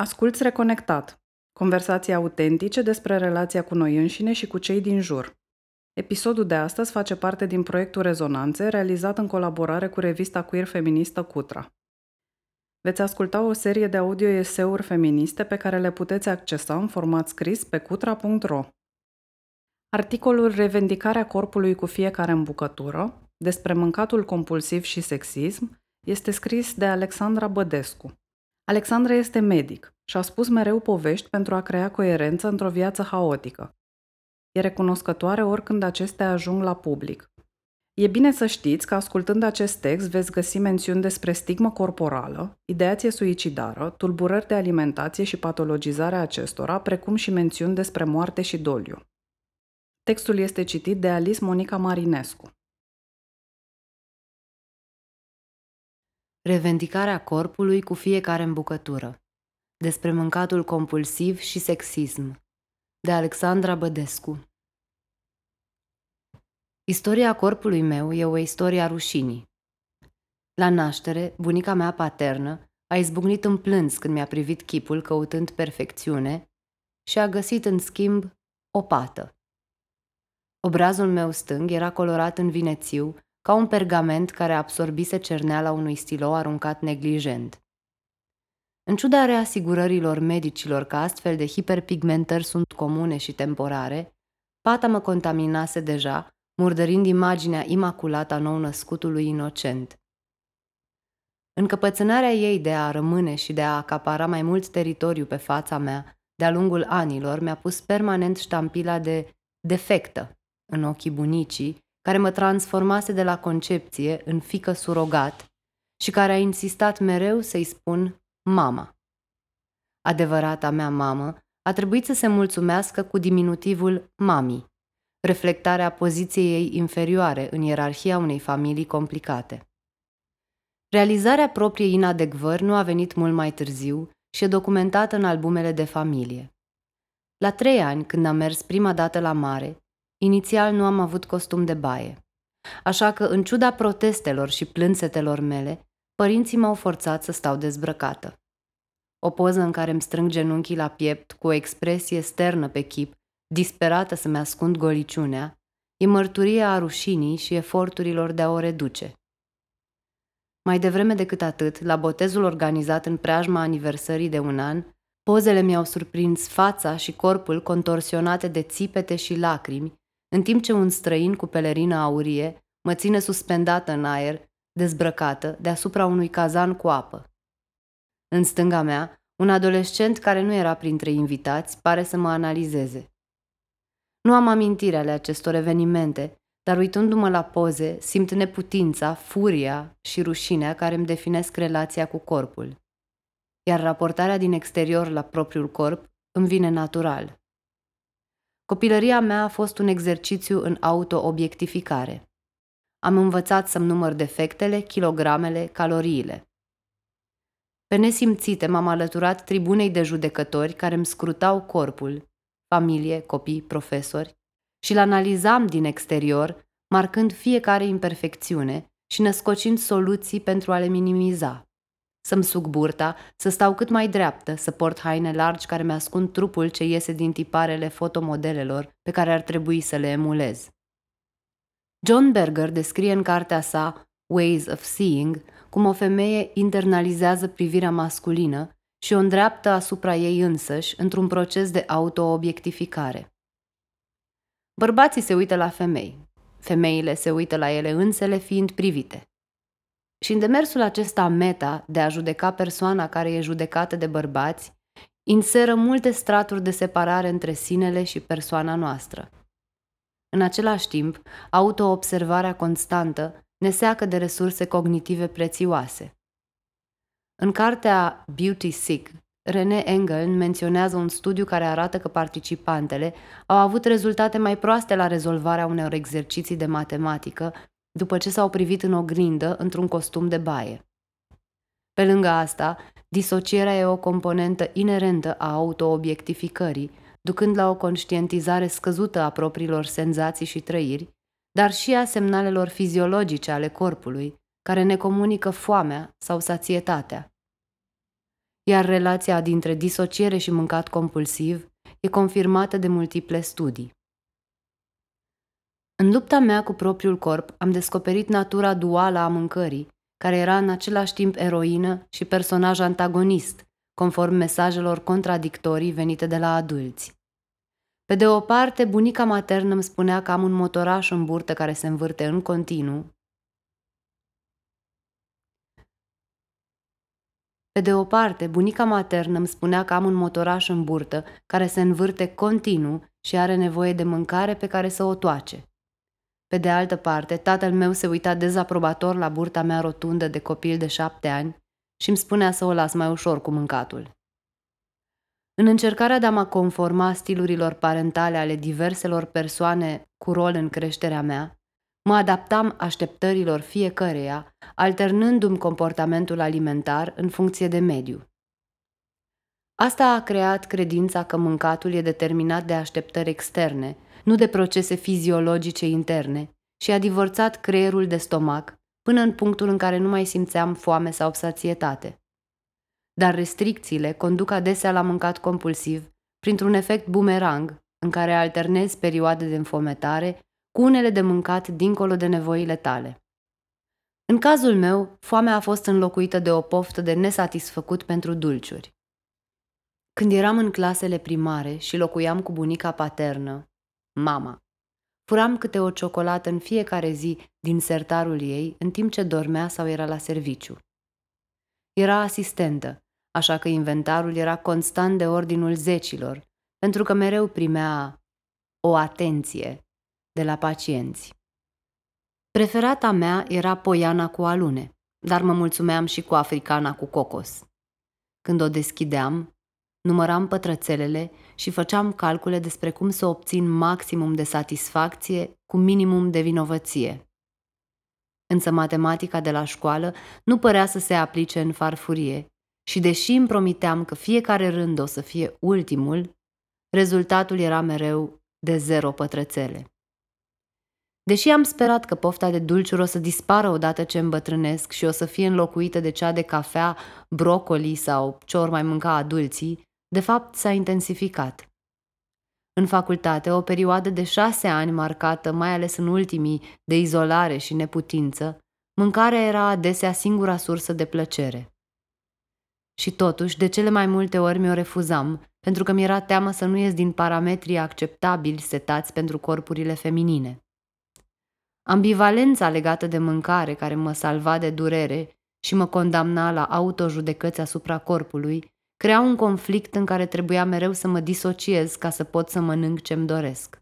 Asculți Reconectat, conversații autentice despre relația cu noi înșine și cu cei din jur. Episodul de astăzi face parte din proiectul Rezonanțe, realizat în colaborare cu revista queer feministă Cutra. Veți asculta o serie de audio-eseuri feministe pe care le puteți accesa în format scris pe cutra.ro. Articolul Revendicarea corpului cu fiecare în bucătură, despre mâncatul compulsiv și sexism, este scris de Alexandra Bădescu. Alexandra este medic și a spus mereu povești pentru a crea coerență într-o viață haotică. E recunoscătoare oricând acestea ajung la public. E bine să știți că ascultând acest text veți găsi mențiuni despre stigmă corporală, ideație suicidară, tulburări de alimentație și patologizarea acestora, precum și mențiuni despre moarte și doliu. Textul este citit de Alice Monica Marinescu. Revendicarea corpului cu fiecare în bucătură. Despre mâncatul compulsiv și sexism. De Alexandra Bădescu. Istoria corpului meu e o istorie a rușinii. La naștere, bunica mea paternă a izbucnit în plâns când mi-a privit chipul căutând perfecțiune și a găsit, în schimb, o pată. Obrazul meu stâng era colorat în vinețiu, ca un pergament care absorbise cerneala unui stilou aruncat neglijent. În ciuda reasigurărilor medicilor că astfel de hiperpigmentări sunt comune și temporare, pata mă contaminase deja, murdărind imaginea imaculată a nou-născutului inocent. Încăpățânarea ei de a rămâne și de a acapara mai mult teritoriu pe fața mea de-a lungul anilor mi-a pus permanent ștampila de defectă în ochii bunicii, care mă transformase de la concepție în fiică surogat și care a insistat mereu să-i spun mama. Adevărata mea mamă a trebuit să se mulțumească cu diminutivul mami, reflectarea poziției ei inferioare în ierarhia unei familii complicate. Realizarea propriei inadecvări nu a venit mult mai târziu și e documentată în albumele de familie. La 3 ani, când am mers prima dată la mare, inițial nu am avut costum de baie. Așa că, în ciuda protestelor și plânsetelor mele, părinții m-au forțat să stau dezbrăcată. O poză în care îmi strâng genunchii la piept, cu o expresie sternă pe chip, disperată să-mi ascund goliciunea, e mărturia a rușinii și eforturilor de a o reduce. Mai devreme decât atât, la botezul organizat în preajma aniversării de 1 an, pozele mi-au surprins fața și corpul contorsionate de țipete și lacrimi, în timp ce un străin cu pelerină aurie mă ține suspendată în aer, dezbrăcată, deasupra unui cazan cu apă. În stânga mea, un adolescent care nu era printre invitați pare să mă analizeze. Nu am amintire ale acestor evenimente, dar uitându-mă la poze, simt neputința, furia și rușinea care îmi definesc relația cu corpul. Iar raportarea din exterior la propriul corp îmi vine natural. Copilăria mea a fost un exercițiu în auto-obiectificare. Am învățat să-mi număr defectele, kilogramele, caloriile. Pe nesimțite m-am alăturat tribunei de judecători care îmi scrutau corpul, familie, copii, profesori, și îl analizam din exterior, marcând fiecare imperfecțiune și născocind soluții pentru a le minimiza. Să-mi sug burta, să stau cât mai dreaptă, să port haine largi care mi-ascund trupul ce iese din tiparele fotomodelelor pe care ar trebui să le emulez. John Berger descrie în cartea sa Ways of Seeing cum o femeie internalizează privirea masculină și o îndreaptă asupra ei însăși într-un proces de auto-obiectificare. Bărbații se uită la femei, femeile se uită la ele însele fiind privite. Și în demersul acesta meta de a judeca persoana care e judecată de bărbați, inseră multe straturi de separare între sinele și persoana noastră. În același timp, autoobservarea constantă ne seacă de resurse cognitive prețioase. În cartea Beauty Sick, Rene Engeln menționează un studiu care arată că participantele au avut rezultate mai proaste la rezolvarea unor exerciții de matematică după ce s-au privit în oglindă într-un costum de baie. Pe lângă asta, disocierea e o componentă inerentă a autoobiectificării, ducând la o conștientizare scăzută a propriilor senzații și trăiri, dar și a semnalelor fiziologice ale corpului, care ne comunică foamea sau sațietatea. iar relația dintre disociere și mâncat compulsiv e confirmată de multiple studii. În lupta mea cu propriul corp am descoperit natura duală a mâncării, care era în același timp eroină și personaj antagonist, conform mesajelor contradictorii venite de la adulți. Pe de o parte, bunica maternă îmi spunea că am un motoraș în burtă care se învârte în continuu. Și are nevoie de mâncare pe care să o toace. Pe de altă parte, tatăl meu se uita dezaprobator la burta mea rotundă de copil de 7 ani și îmi spunea să o las mai ușor cu mâncatul. În încercarea de a mă conforma stilurilor parentale ale diverselor persoane cu rol în creșterea mea, mă adaptam așteptărilor fiecăreia, alternându-mi comportamentul alimentar în funcție de mediu. Asta a creat credința că mâncatul e determinat de așteptări externe, nu de procese fiziologice interne, și a divorțat creierul de stomac până în punctul în care nu mai simțeam foame sau sațietate. Dar restricțiile conduc adesea la mâncat compulsiv printr-un efect bumerang în care alternezi perioade de înfometare cu unele de mâncat dincolo de nevoile tale. În cazul meu, foamea a fost înlocuită de o poftă de nesatisfăcut pentru dulciuri. Când eram în clasele primare și locuiam cu bunica paternă, mama, furam câte o ciocolată în fiecare zi din sertarul ei în timp ce dormea sau era la serviciu. Era asistentă, așa că inventarul era constant de ordinul 10-ilor, pentru că mereu primea o atenție de la pacienți. Preferata mea era poiana cu alune, dar mă mulțumeam și cu africana cu cocos. Când o deschideam, număram pătrățelele și făceam calcule despre cum să obțin maximum de satisfacție cu minimum de vinovăție. Însă matematica de la școală nu părea să se aplice în farfurie și, deși îmi promiteam că fiecare rând o să fie ultimul, rezultatul era mereu de 0 pătrățele. Deși am sperat că pofta de dulciuri o să dispară odată ce îmbătrânesc și o să fie înlocuită de cea de cafea, brocoli sau ce ori mai mânca adulții, de fapt s-a intensificat. În facultate, o perioadă de 6 ani marcată, mai ales în ultimii, de izolare și neputință, mâncarea era adesea singura sursă de plăcere. Și totuși, de cele mai multe ori mi-o refuzam, pentru că mi-era teamă să nu ies din parametrii acceptabili setați pentru corpurile feminine. Ambivalența legată de mâncare care mă salva de durere și mă condamna la autojudecăți asupra corpului crea un conflict în care trebuia mereu să mă disociez ca să pot să mănânc ce-mi doresc.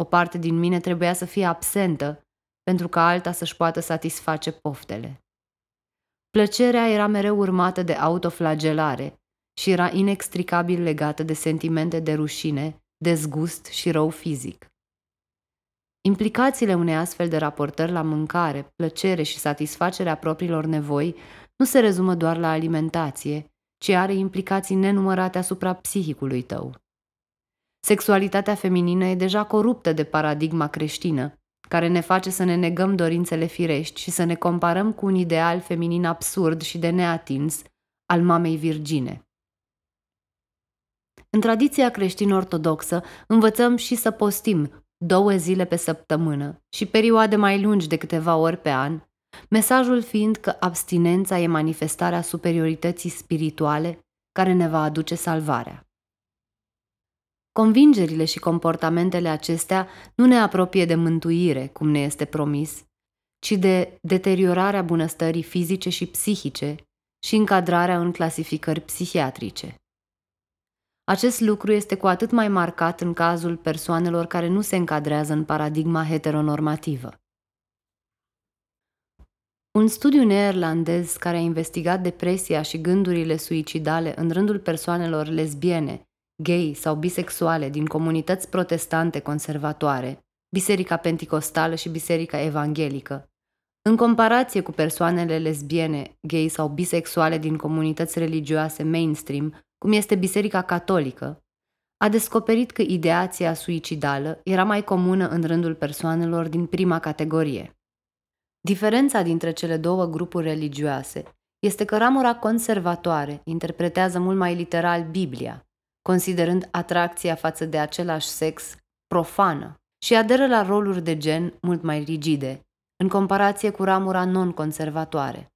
O parte din mine trebuia să fie absentă pentru ca alta să-și poată satisface poftele. Plăcerea era mereu urmată de autoflagelare și era inextricabil legată de sentimente de rușine, dezgust și rău fizic. Implicațiile unei astfel de raportări la mâncare, plăcere și satisfacerea propriilor nevoi nu se rezumă doar la alimentație, ci are implicații nenumărate asupra psihicului tău. Sexualitatea feminină e deja coruptă de paradigma creștină, care ne face să ne negăm dorințele firești și să ne comparăm cu un ideal feminin absurd și de neatins al mamei virgine. În tradiția creștin-ortodoxă învățăm și să postim 2 zile pe săptămână și perioade mai lungi de câteva ori pe an, mesajul fiind că abstinența e manifestarea superiorității spirituale care ne va aduce salvarea. Convingerile și comportamentele acestea nu ne apropie de mântuire, cum ne este promis, ci de deteriorarea bunăstării fizice și psihice și încadrarea în clasificări psihiatrice. Acest lucru este cu atât mai marcat în cazul persoanelor care nu se încadrează în paradigma heteronormativă. Un studiu neerlandez care a investigat depresia și gândurile suicidale în rândul persoanelor lesbiene, gay sau bisexuale din comunități protestante conservatoare, Biserica Penticostală și Biserica Evanghelică, în comparație cu persoanele lesbiene, gay sau bisexuale din comunități religioase mainstream, cum este Biserica Catolică, a descoperit că ideația suicidală era mai comună în rândul persoanelor din prima categorie. Diferența dintre cele două grupuri religioase este că ramura conservatoare interpretează mult mai literal Biblia, considerând atracția față de același sex profană și aderă la roluri de gen mult mai rigide, în comparație cu ramura non-conservatoare.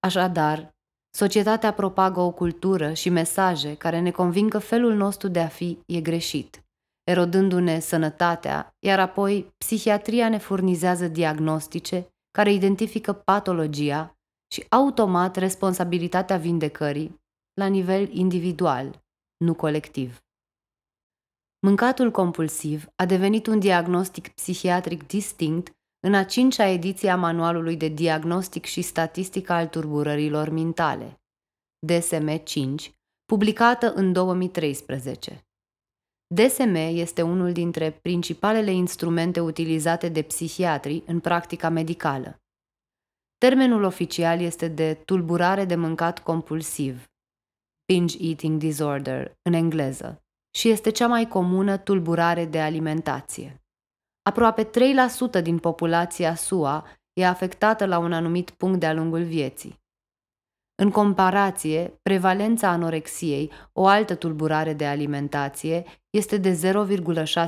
Așadar, societatea propagă o cultură și mesaje care ne convin că felul nostru de a fi e greșit, erodându-ne sănătatea, iar apoi psihiatria ne furnizează diagnostice care identifică patologia și automat responsabilitatea vindecării la nivel individual, nu colectiv. Mâncatul compulsiv a devenit un diagnostic psihiatric distinct în a 5-a ediție a Manualului de Diagnostic și Statistică al Tulburărilor Mentale, DSM-5, publicată în 2013. DSM este unul dintre principalele instrumente utilizate de psihiatri în practica medicală. Termenul oficial este de tulburare de mâncat compulsiv, binge eating disorder, în engleză, și este cea mai comună tulburare de alimentație. Aproape 3% din populația SUA e afectată la un anumit punct de-a lungul vieții. În comparație, prevalența anorexiei, o altă tulburare de alimentație, este de 0,6%.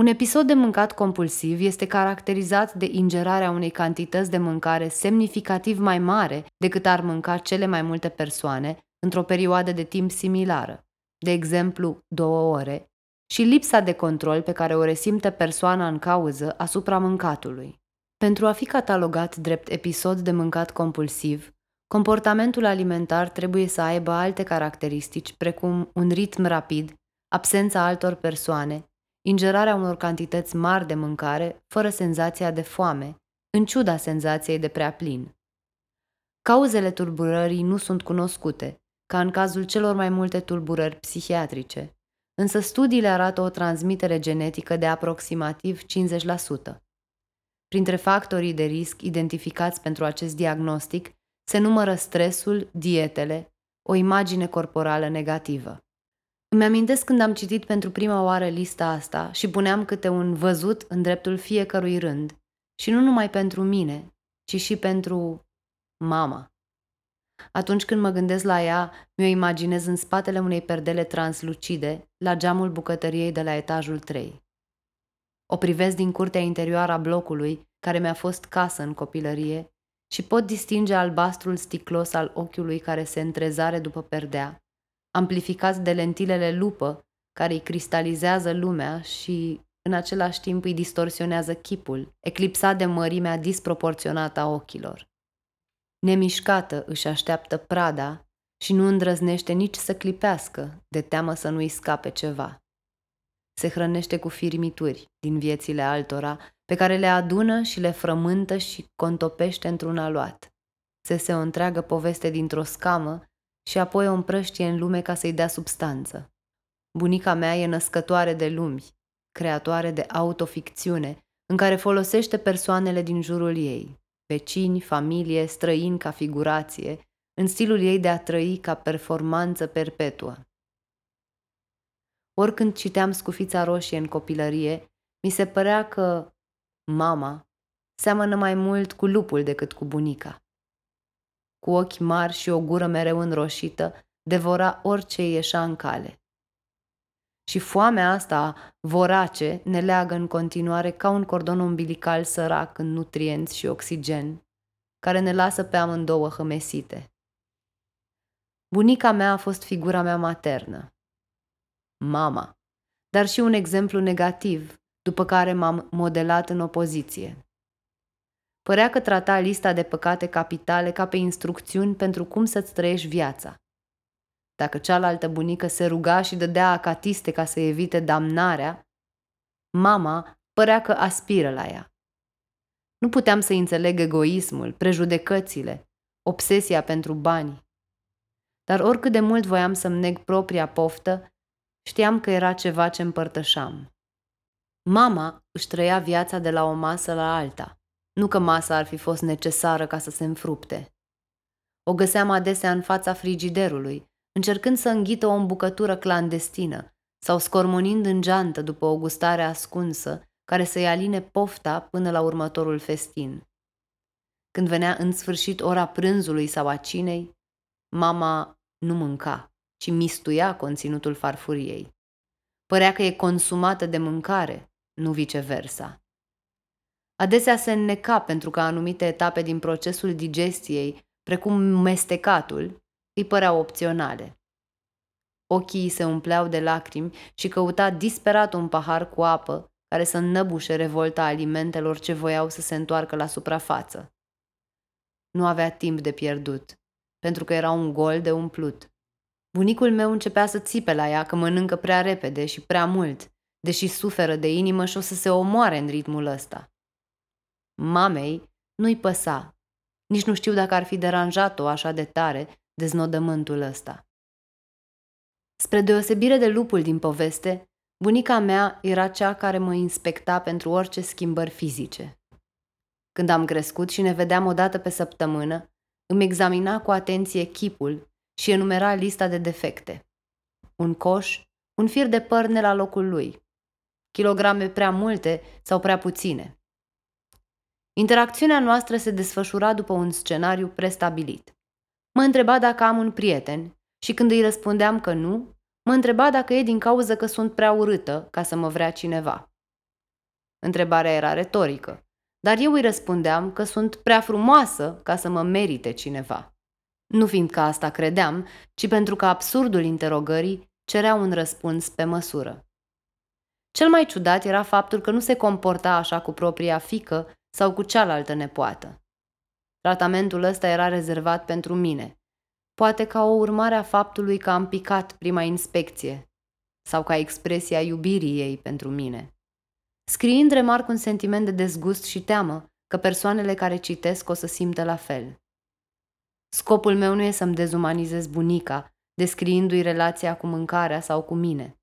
Un episod de mâncat compulsiv este caracterizat de ingerarea unei cantități de mâncare semnificativ mai mare decât ar mânca cele mai multe persoane într-o perioadă de timp similară, de exemplu 2 ore, și lipsa de control pe care o resimte persoana în cauză asupra mâncatului. Pentru a fi catalogat drept episod de mâncat compulsiv, comportamentul alimentar trebuie să aibă alte caracteristici, precum un ritm rapid, absența altor persoane, ingerarea unor cantități mari de mâncare fără senzația de foame, în ciuda senzației de prea plin. Cauzele tulburării nu sunt cunoscute, ca în cazul celor mai multe tulburări psihiatrice, însă studiile arată o transmitere genetică de aproximativ 50%. Printre factorii de risc identificați pentru acest diagnostic se numără stresul, dietele, o imagine corporală negativă. Îmi amintesc când am citit pentru prima oară lista asta și puneam câte un văzut în dreptul fiecărui rând, și nu numai pentru mine, ci și pentru mama. Atunci când mă gândesc la ea, mi-o imaginez în spatele unei perdele translucide, la geamul bucătăriei de la etajul 3. O privesc din curtea interioară a blocului, care mi-a fost casă în copilărie, și pot distinge albastrul sticlos al ochiului care se întrezare după perdea, amplificat de lentilele lupă care îi cristalizează lumea și, în același timp, îi distorsionează chipul, eclipsat de mărimea disproporționată a ochilor. Nemișcată își așteaptă prada și nu îndrăznește nici să clipească, de teamă să nu-i scape ceva. Se hrănește cu firmituri din viețile altora, pe care le adună și le frământă și contopește într-un aluat. Se o întreagă poveste dintr-o scamă și apoi o împrăștie în lume ca să-i dea substanță. Bunica mea e născătoare de lumi, creatoare de autoficțiune, în care folosește persoanele din jurul ei, vecini, familie, străini ca figurație, în stilul ei de a trăi ca performanță perpetuă. Oricând citeam Scufița Roșie în copilărie, mi se părea că mama seamănă mai mult cu lupul decât cu bunica. Cu ochi mari și o gură mereu înroșită, devora orice ieșea în cale. Și foamea asta vorace ne leagă în continuare ca un cordon umbilical sărac în nutrienți și oxigen, care ne lasă pe amândouă hămesite. Bunica mea a fost figura mea maternă, mama, dar și un exemplu negativ, după care m-am modelat în opoziție. Părea că trata lista de păcate capitale ca pe instrucțiuni pentru cum să-ți trăiești viața. Dacă cealaltă bunică se ruga și dădea acatiste ca să evite damnarea, mama părea că aspiră la ea. Nu puteam să înțeleg egoismul, prejudecățile, obsesia pentru bani. Dar oricât de mult voiam să-mi neg propria poftă, știam că era ceva ce împărtășam. Mama își trăia viața de la o masă la alta, nu că masa ar fi fost necesară ca să se înfrupte. O găseam adesea în fața frigiderului, încercând să înghită o îmbucătură clandestină sau scormonind în geantă după o gustare ascunsă care să-i aline pofta până la următorul festin. Când venea în sfârșit ora prânzului sau a cinei, mama nu mânca, ci mistuia conținutul farfuriei. Părea că e consumată de mâncare, nu viceversa. Adesea se înneca pentru că anumite etape din procesul digestiei, precum mestecatul, îi păreau opționale. Ochii se umpleau de lacrimi și căuta disperat un pahar cu apă care să înnăbușe revolta alimentelor ce voiau să se întoarcă la suprafață. Nu avea timp de pierdut, pentru că era un gol de umplut. Bunicul meu începea să țipe la ea că mănâncă prea repede și prea mult, deși suferă de inimă și o să se omoare în ritmul ăsta. Mamei nu-i păsa. Nici nu știu dacă ar fi deranjat-o așa de tare deznodământul ăsta. Spre deosebire de lupul din poveste, bunica mea era cea care mă inspecta pentru orice schimbări fizice. Când am crescut și ne vedeam o dată pe săptămână, îmi examina cu atenție chipul și enumera lista de defecte. Un coș, un fir de păr ne la locul lui, kilograme prea multe sau prea puține. Interacțiunea noastră se desfășura după un scenariu prestabilit. Mă întreba dacă am un prieten și când îi răspundeam că nu, mă întreba dacă e din cauză că sunt prea urâtă ca să mă vrea cineva. Întrebarea era retorică, dar eu îi răspundeam că sunt prea frumoasă ca să mă merite cineva. Nu fiindcă asta credeam, ci pentru că absurdul interogării cerea un răspuns pe măsură. Cel mai ciudat era faptul că nu se comporta așa cu propria fiică sau cu cealaltă nepoată. Tratamentul ăsta era rezervat pentru mine, poate ca o urmare a faptului că am picat prima inspecție sau ca expresia iubirii ei pentru mine. Scriind, remarc un sentiment de dezgust și teamă că persoanele care citesc o să simtă la fel. Scopul meu nu e să-mi dezumanizez bunica, descriindu-i relația cu mâncarea sau cu mine.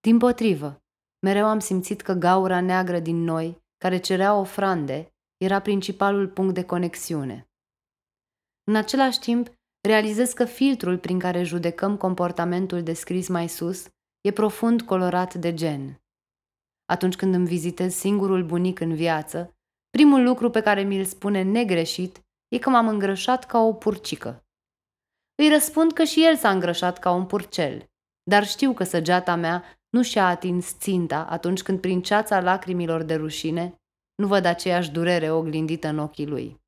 Dimpotrivă, mereu am simțit că gaura neagră din noi, care cerea ofrande, era principalul punct de conexiune. În același timp, realizez că filtrul prin care judecăm comportamentul descris mai sus e profund colorat de gen. Atunci când îmi vizitez singurul bunic în viață, primul lucru pe care mi-l spune negreșit e că m-am îngrășat ca o purcică. Îi răspund că și el s-a îngrășat ca un purcel, dar știu că săgeata mea nu și-a atins ținta atunci când prin ceața lacrimilor de rușine nu văd aceeași durere oglindită în ochii lui.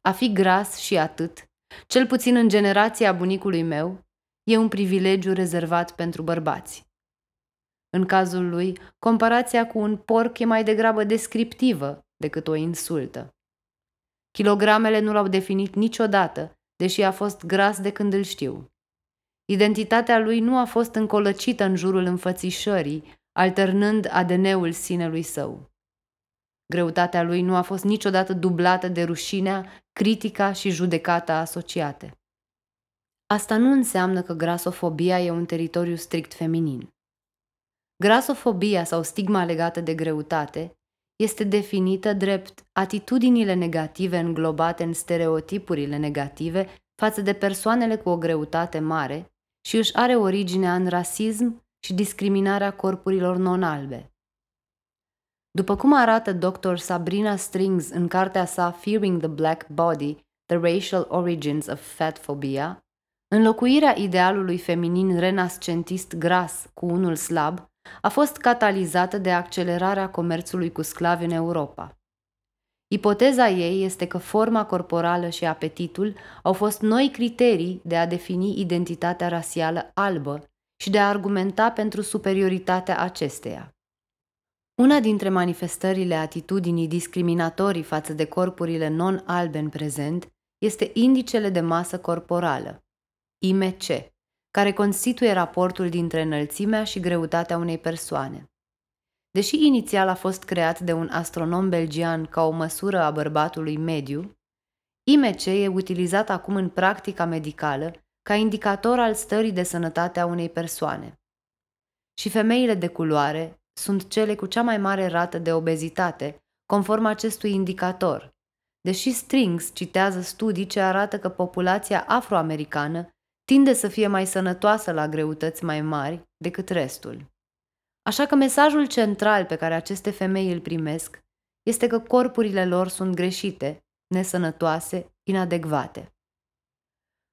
A fi gras și atât, cel puțin în generația bunicului meu, e un privilegiu rezervat pentru bărbați. În cazul lui, comparația cu un porc e mai degrabă descriptivă decât o insultă. Kilogramele nu l-au definit niciodată, deși a fost gras de când îl știu. Identitatea lui nu a fost încolăcită în jurul înfățișării, alternând ADN-ul sinelui său. Greutatea lui nu a fost niciodată dublată de rușinea, critica și judecata asociate. Asta nu înseamnă că grasofobia e un teritoriu strict feminin. Grasofobia sau stigma legată de greutate este definită drept atitudinile negative înglobate în stereotipurile negative față de persoanele cu o greutate mare și își are originea în rasism și discriminarea corpurilor non-albe. După cum arată dr. Sabrina Strings în cartea sa Fearing the Black Body, The Racial Origins of Fatphobia, înlocuirea idealului feminin renascentist gras cu unul slab a fost catalizată de accelerarea comerțului cu sclavi în Europa. Ipoteza ei este că forma corporală și apetitul au fost noi criterii de a defini identitatea rasială albă și de a argumenta pentru superioritatea acesteia. Una dintre manifestările atitudinii discriminatorii față de corpurile non-albe în prezent este indicele de masă corporală, IMC, care constituie raportul dintre înălțimea și greutatea unei persoane. Deși inițial a fost creat de un astronom belgian ca o măsură a bărbatului mediu, IMC e utilizat acum în practica medicală ca indicator al stării de sănătate a unei persoane. Și femeile de culoare sunt cele cu cea mai mare rată de obezitate, conform acestui indicator, deși Strings citează studii ce arată că populația afroamericană tinde să fie mai sănătoasă la greutăți mai mari decât restul. Așa că mesajul central pe care aceste femei îl primesc este că corpurile lor sunt greșite, nesănătoase, inadecvate.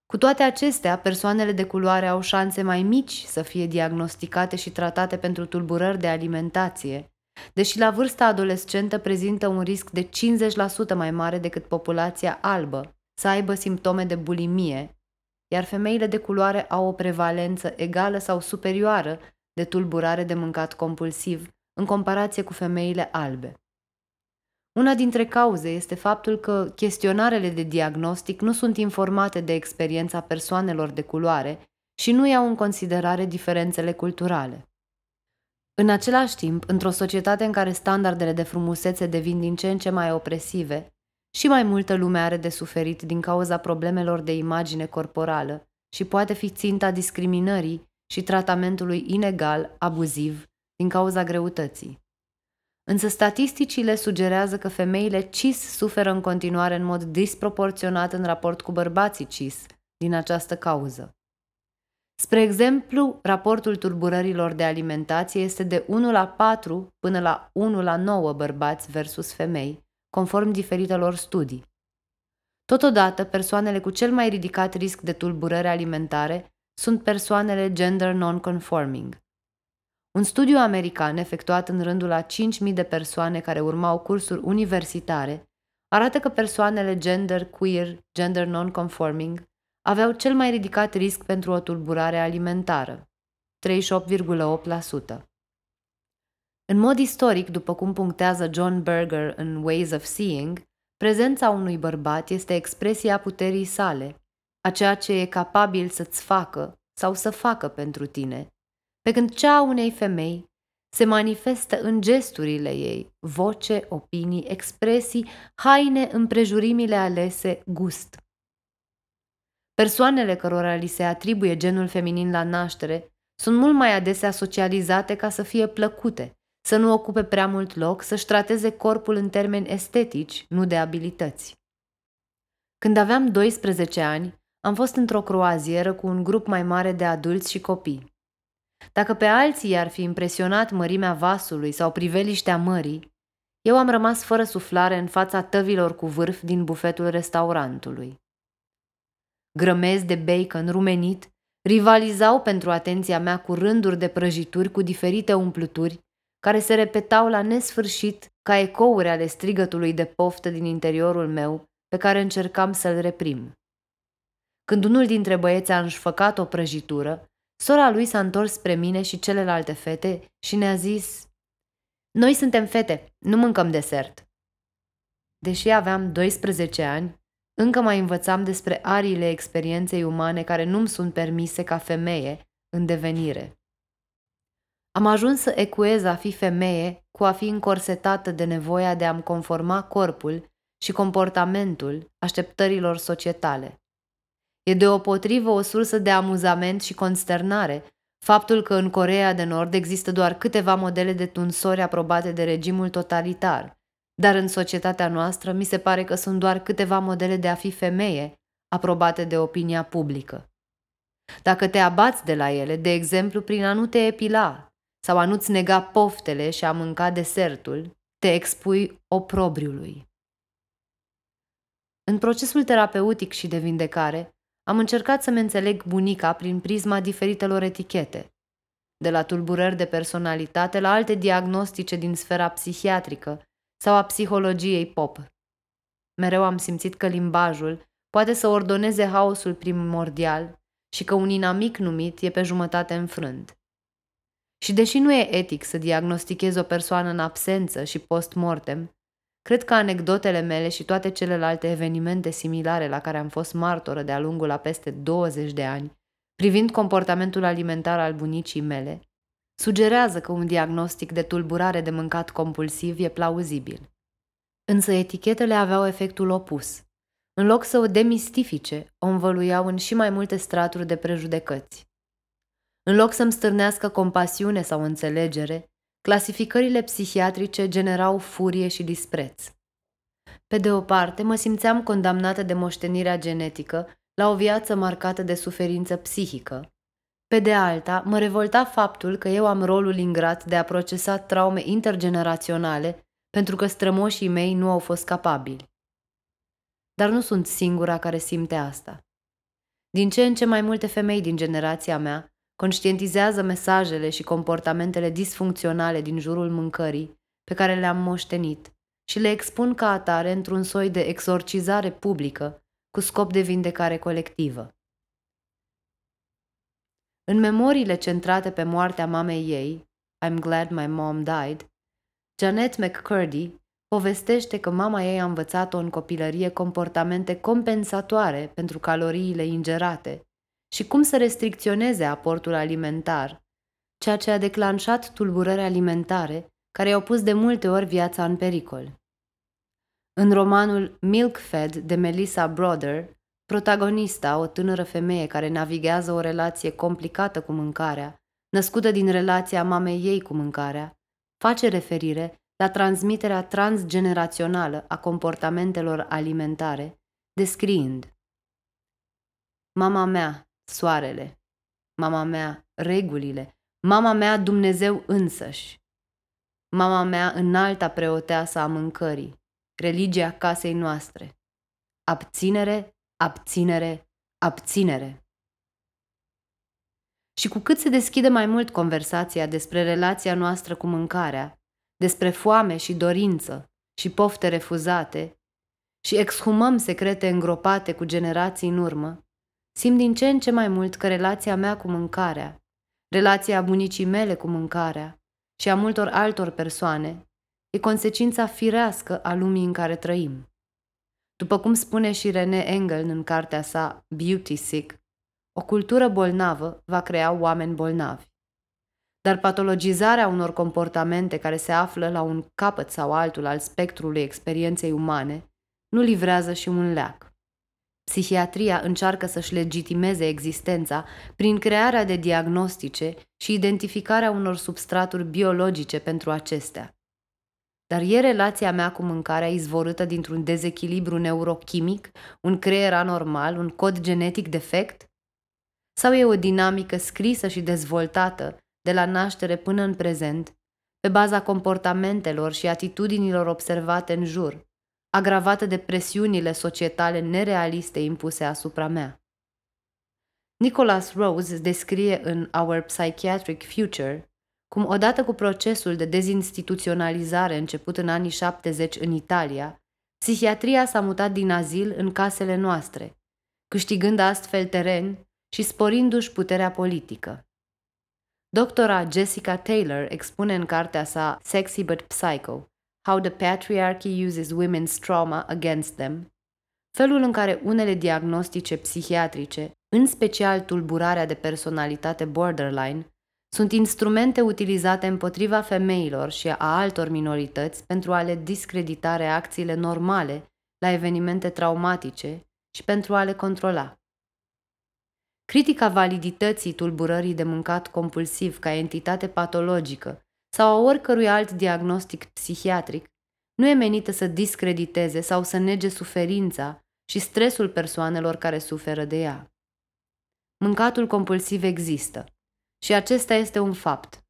Cu toate acestea, persoanele de culoare au șanse mai mici să fie diagnosticate și tratate pentru tulburări de alimentație, deși la vârsta adolescentă prezintă un risc de 50% mai mare decât populația albă să aibă simptome de bulimie, iar femeile de culoare au o prevalență egală sau superioară de tulburare de mâncat compulsiv în comparație cu femeile albe. Una dintre cauze este faptul că chestionarele de diagnostic nu sunt informate de experiența persoanelor de culoare și nu iau în considerare diferențele culturale. În același timp, într-o societate în care standardele de frumusețe devin din ce în ce mai opresive, și mai multă lume are de suferit din cauza problemelor de imagine corporală și poate fi ținta discriminării și tratamentului inegal, abuziv, din cauza greutății. Însă statisticile sugerează că femeile cis suferă în continuare în mod disproporționat în raport cu bărbații cis din această cauză. Spre exemplu, raportul tulburărilor de alimentație este de 1 la 4 până la 1 la 9 bărbați versus femei, conform diferitelor studii. Totodată, persoanele cu cel mai ridicat risc de tulburări alimentare sunt persoanele gender non-conforming. Un studiu american efectuat în rândul a 5.000 de persoane care urmau cursuri universitare arată că persoanele gender queer, gender non-conforming, aveau cel mai ridicat risc pentru o tulburare alimentară, 38,8%. În mod istoric, după cum punctează John Berger în Ways of Seeing, prezența unui bărbat este expresia puterii sale, a ceea ce e capabil să-ți facă sau să facă pentru tine, pe când cea a unei femei se manifestă în gesturile ei, voce, opinii, expresii, haine, împrejurimile alese, gust. Persoanele cărora li se atribuie genul feminin la naștere sunt mult mai adesea socializate ca să fie plăcute, să nu ocupe prea mult loc, să-și trateze corpul în termeni estetici, nu de abilități. Când aveam 12 ani, am fost într-o croazieră cu un grup mai mare de adulți și copii. Dacă pe alții ar fi impresionat mărimea vasului sau priveliștea mării, eu am rămas fără suflare în fața tăvilor cu vârf din bufetul restaurantului. Grămezi de bacon rumenit rivalizau pentru atenția mea cu rânduri de prăjituri cu diferite umpluturi, care se repetau la nesfârșit ca ecouri ale strigătului de poftă din interiorul meu, pe care încercam să-l reprim. Când unul dintre băieți a înșfăcat o prăjitură, sora lui s-a întors spre mine și celelalte fete și ne-a zis: „Noi suntem fete, nu mâncăm desert." Deși aveam 12 ani, încă mai învățam despre ariile experienței umane care nu-mi sunt permise ca femeie în devenire. Am ajuns să ecuez a fi femeie cu a fi încorsetată de nevoia de a-mi conforma corpul și comportamentul așteptărilor societale. E deopotrivă o sursă de amuzament și consternare faptul că în Coreea de Nord există doar câteva modele de tunsori aprobate de regimul totalitar, dar în societatea noastră mi se pare că sunt doar câteva modele de a fi femeie aprobate de opinia publică. Dacă te abați de la ele, de exemplu prin a nu te epila sau a nu-ți nega poftele și a mânca desertul, te expui oprobriului. În procesul terapeutic și de vindecare, am încercat să-mi înțeleg bunica prin prisma diferitelor etichete, de la tulburări de personalitate la alte diagnostice din sfera psihiatrică sau a psihologiei pop. Mereu am simțit că limbajul poate să ordoneze haosul primordial și că un inamic numit e pe jumătate înfrânt. Și deși nu e etic să diagnostichezi o persoană în absență și post-mortem, cred că anecdotele mele și toate celelalte evenimente similare la care am fost martoră de-a lungul a peste 20 de ani, privind comportamentul alimentar al bunicii mele, sugerează că un diagnostic de tulburare de mâncat compulsiv e plauzibil. Însă etichetele aveau efectul opus. În loc să o demistifice, o învăluiau în și mai multe straturi de prejudecăți. În loc să-mi stârnească compasiune sau înțelegere, clasificările psihiatrice generau furie și dispreț. Pe de o parte, mă simțeam condamnată de moștenirea genetică la o viață marcată de suferință psihică. Pe de alta, mă revolta faptul că eu am rolul ingrat de a procesa traume intergeneraționale pentru că strămoșii mei nu au fost capabili. Dar nu sunt singura care simte asta. Din ce în ce mai multe femei din generația mea conștientizează mesajele și comportamentele disfuncționale din jurul mâncării pe care le-am moștenit și le expun ca atare într-un soi de exorcizare publică cu scop de vindecare colectivă. În memoriile centrate pe moartea mamei ei, I'm glad my mom died, Jeanette McCurdy povestește că mama ei a învățat-o în copilărie comportamente compensatoare pentru caloriile ingerate și cum să restricționeze aportul alimentar, ceea ce a declanșat tulburări alimentare care i-au pus de multe ori viața în pericol. În romanul Milk Fed de Melissa Broder, protagonista, o tânără femeie care navighează o relație complicată cu mâncarea, născută din relația mamei ei cu mâncarea, face referire la transmiterea transgenerațională a comportamentelor alimentare, descriind: mama mea, soarele, mama mea, regulile, mama mea, Dumnezeu însăși, mama mea, înalta preoteasă a mâncării, religia casei noastre, abținere, abținere, abținere. Și cu cât se deschide mai mult conversația despre relația noastră cu mâncarea, despre foame și dorință și pofte refuzate, și exhumăm secrete îngropate cu generații în urmă, simt din ce în ce mai mult că relația mea cu mâncarea, relația bunicii mele cu mâncarea și a multor altor persoane e consecința firească a lumii în care trăim. După cum spune și Rene Engeln în cartea sa Beauty Sick, o cultură bolnavă va crea oameni bolnavi. Dar patologizarea unor comportamente care se află la un capăt sau altul al spectrului experienței umane nu livrează și un leac. Psihiatria încearcă să-și legitimeze existența prin crearea de diagnostice și identificarea unor substraturi biologice pentru acestea. Dar e relația mea cu mâncarea izvorâtă dintr-un dezechilibru neurochimic, un creier anormal, un cod genetic defect? Sau e o dinamică scrisă și dezvoltată de la naștere până în prezent, pe baza comportamentelor și atitudinilor observate în jur, agravată de presiunile societale nerealiste impuse asupra mea? Nicholas Rose descrie în Our Psychiatric Future cum, odată cu procesul de dezinstituționalizare început în anii 70 în Italia, psihiatria s-a mutat din azil în casele noastre, câștigând astfel teren și sporindu-și puterea politică. Doctora Jessica Taylor expune în cartea sa Sexy but Psycho How the Patriarchy Uses Women's Trauma Against Them felul în care unele diagnostice psihiatrice, în special tulburarea de personalitate borderline, sunt instrumente utilizate împotriva femeilor și a altor minorități pentru a le discredita reacțiile normale la evenimente traumatice și pentru a le controla. Critica validității tulburării de mâncat compulsiv ca entitate patologică sau a oricărui alt diagnostic psihiatric nu e menită să discrediteze sau să nege suferința și stresul persoanelor care suferă de ea. Mâncatul compulsiv există și acesta este un fapt.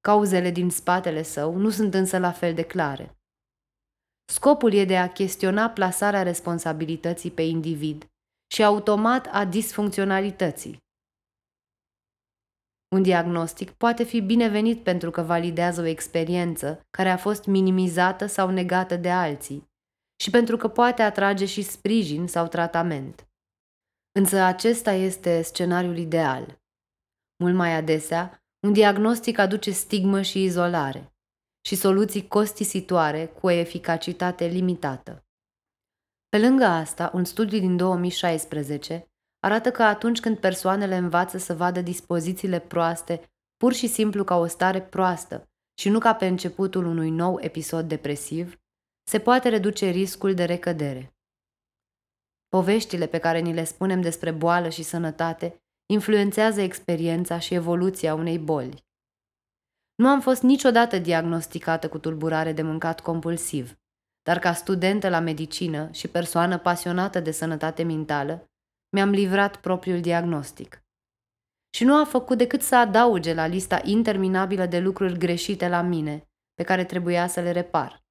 Cauzele din spatele său nu sunt însă la fel de clare. Scopul e de a chestiona plasarea responsabilității pe individ și automat a disfuncționalității. Un diagnostic poate fi binevenit pentru că validează o experiență care a fost minimizată sau negată de alții și pentru că poate atrage și sprijin sau tratament. Însă acesta este scenariul ideal. Mult mai adesea, un diagnostic aduce stigmă și izolare și soluții costisitoare cu o eficacitate limitată. Pe lângă asta, un studiu din 2016 arată că atunci când persoanele învață să vadă dispozițiile proaste pur și simplu ca o stare proastă și nu ca pe începutul unui nou episod depresiv, se poate reduce riscul de recădere. Poveștile pe care ni le spunem despre boală și sănătate influențează experiența și evoluția unei boli. Nu am fost niciodată diagnosticată cu tulburare de mâncat compulsiv, dar ca studentă la medicină și persoană pasionată de sănătate mentală, mi-am livrat propriul diagnostic. Și nu a făcut decât să adauge la lista interminabilă de lucruri greșite la mine, pe care trebuia să le repar,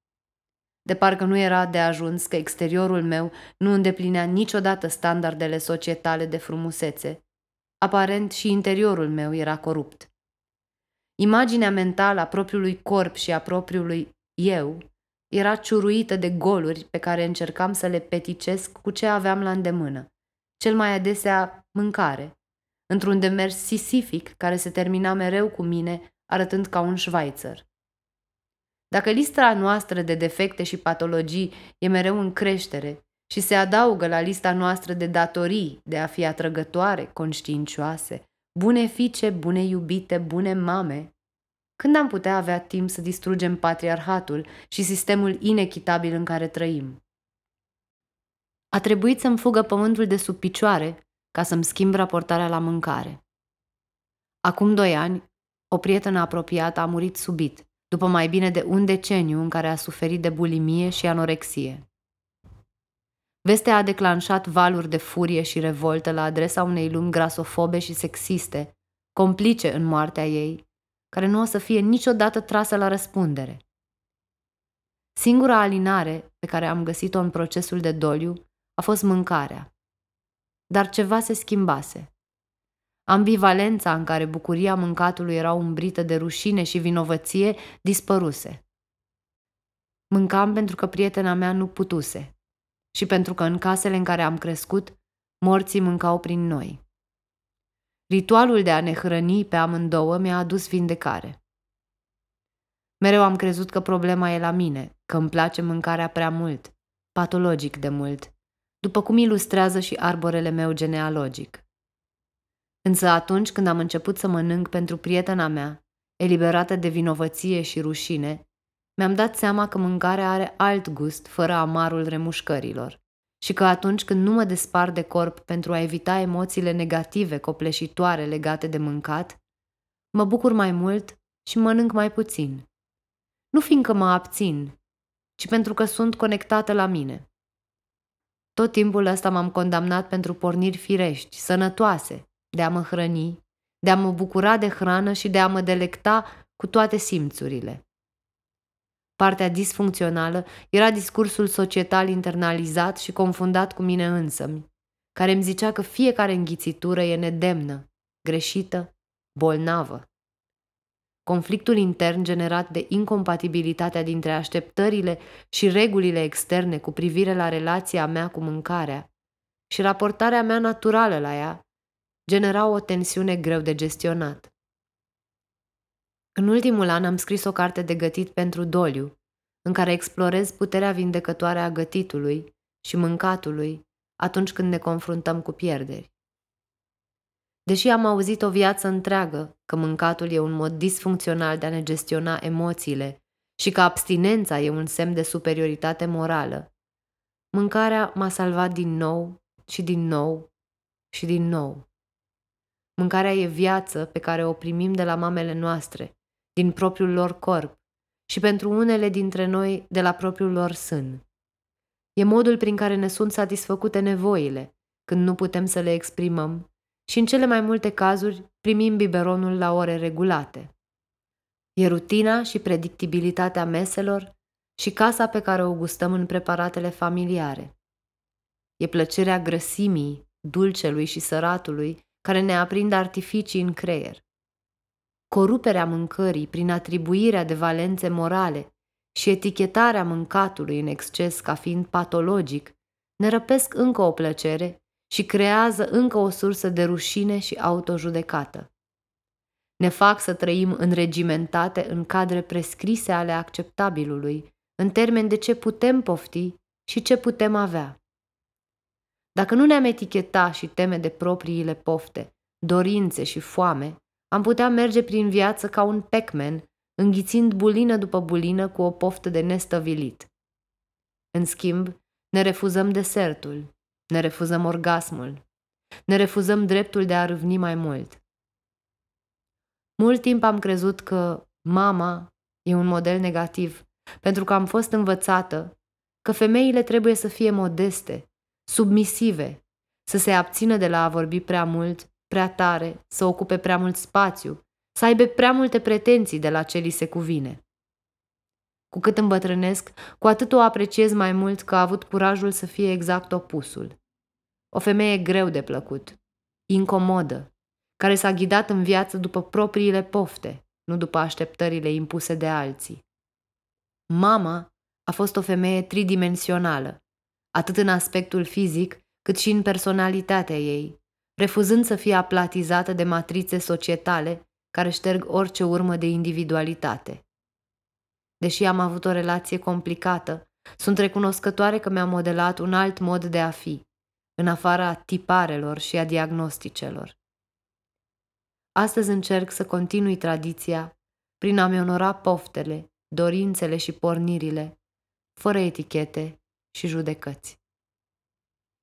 de parcă nu era de ajuns că exteriorul meu nu îndeplinea niciodată standardele societale de frumusețe. Aparent și interiorul meu era corupt. Imaginea mentală a propriului corp și a propriului eu era ciuruită de goluri pe care încercam să le peticesc cu ce aveam la îndemână, cel mai adesea mâncare, într-un demers sisific care se termina mereu cu mine arătând ca un Schweizer. Dacă lista noastră de defecte și patologii e mereu în creștere și se adaugă la lista noastră de datorii de a fi atrăgătoare, conștiincioase, bune fiice, bune iubite, bune mame, când am putea avea timp să distrugem patriarhatul și sistemul inechitabil în care trăim? A trebuit să-mi fugă pământul de sub picioare ca să-mi schimb raportarea la mâncare. Acum 2 ani, o prietenă apropiată a murit subit, după mai bine de un deceniu în care a suferit de bulimie și anorexie. Vestea a declanșat valuri de furie și revoltă la adresa unei lumi grasofobe și sexiste, complice în moartea ei, care nu o să fie niciodată trasă la răspundere. Singura alinare pe care am găsit-o în procesul de doliu a fost mâncarea. Dar ceva se schimbase. Ambivalența în care bucuria mâncatului era umbrită de rușine și vinovăție dispăruse. Mâncam pentru că prietena mea nu putuse și pentru că în casele în care am crescut, morții mâncau prin noi. Ritualul de a ne hrăni pe amândouă mi-a adus vindecare. Mereu am crezut că problema e la mine, că îmi place mâncarea prea mult, patologic de mult, după cum ilustrează și arborele meu genealogic. Însă atunci când am început să mănânc pentru prietena mea, eliberată de vinovăție și rușine, mi-am dat seama că mâncarea are alt gust fără amarul remușcărilor și că atunci când nu mă despar de corp pentru a evita emoțiile negative copleșitoare legate de mâncat, mă bucur mai mult și mănânc mai puțin. Nu fiindcă mă abțin, ci pentru că sunt conectată la mine. Tot timpul ăsta m-am condamnat pentru porniri firești, sănătoase, de a mă hrăni, de a mă bucura de hrană și de a mă delecta cu toate simțurile. Partea disfuncțională era discursul societal internalizat și confundat cu mine însămi, care îmi zicea că fiecare înghițitură e nedemnă, greșită, bolnavă. Conflictul intern generat de incompatibilitatea dintre așteptările și regulile externe cu privire la relația mea cu mâncarea și raportarea mea naturală la ea genera o tensiune greu de gestionat. În ultimul an am scris o carte de gătit pentru doliu, în care explorez puterea vindecătoare a gătitului și mâncatului atunci când ne confruntăm cu pierderi. Deși am auzit o viață întreagă că mâncatul e un mod disfuncțional de a ne gestiona emoțiile și că abstinența e un semn de superioritate morală, mâncarea m-a salvat din nou și din nou și din nou. Mâncarea e viață pe care o primim de la mamele noastre, din propriul lor corp și pentru unele dintre noi de la propriul lor sân. E modul prin care ne sunt satisfăcute nevoile, când nu putem să le exprimăm și în cele mai multe cazuri primim biberonul la ore regulate. E rutina și predictibilitatea meselor și casa pe care o gustăm în preparatele familiare. E plăcerea grăsimii, dulcelui și săratului care ne aprind artificii în creier. Coruperea mâncării prin atribuirea de valențe morale și etichetarea mâncatului în exces ca fiind patologic ne răpesc încă o plăcere și creează încă o sursă de rușine și autojudecată. Ne fac să trăim înregimentate în cadre prescrise ale acceptabilului, în termeni de ce putem pofti și ce putem avea. Dacă nu ne-am eticheta și teme de propriile pofte, dorințe și foame, am putea merge prin viață ca un Pac-Man, înghițind bulină după bulină cu o poftă de nestăvilit. În schimb, ne refuzăm desertul, ne refuzăm orgasmul, ne refuzăm dreptul de a râvni mai mult. Mult timp am crezut că mama e un model negativ, pentru că am fost învățată că femeile trebuie să fie modeste, submisive, să se abțină de la a vorbi prea mult, prea tare, să ocupe prea mult spațiu, să aibă prea multe pretenții de la ce li se cuvine. Cu cât îmbătrânesc, cu atât o apreciez mai mult că a avut curajul să fie exact opusul. O femeie greu de plăcut, incomodă, care s-a ghidat în viață după propriile pofte, nu după așteptările impuse de alții. Mama a fost o femeie tridimensională, atât în aspectul fizic, cât și în personalitatea ei, refuzând să fie aplatizată de matrițe societale care șterg orice urmă de individualitate. Deși am avut o relație complicată, sunt recunoscătoare că mi-a modelat un alt mod de a fi, în afara tiparelor și a diagnosticelor. Astăzi încerc să continui tradiția prin a-mi onora poftele, dorințele și pornirile, fără etichete și judecăți.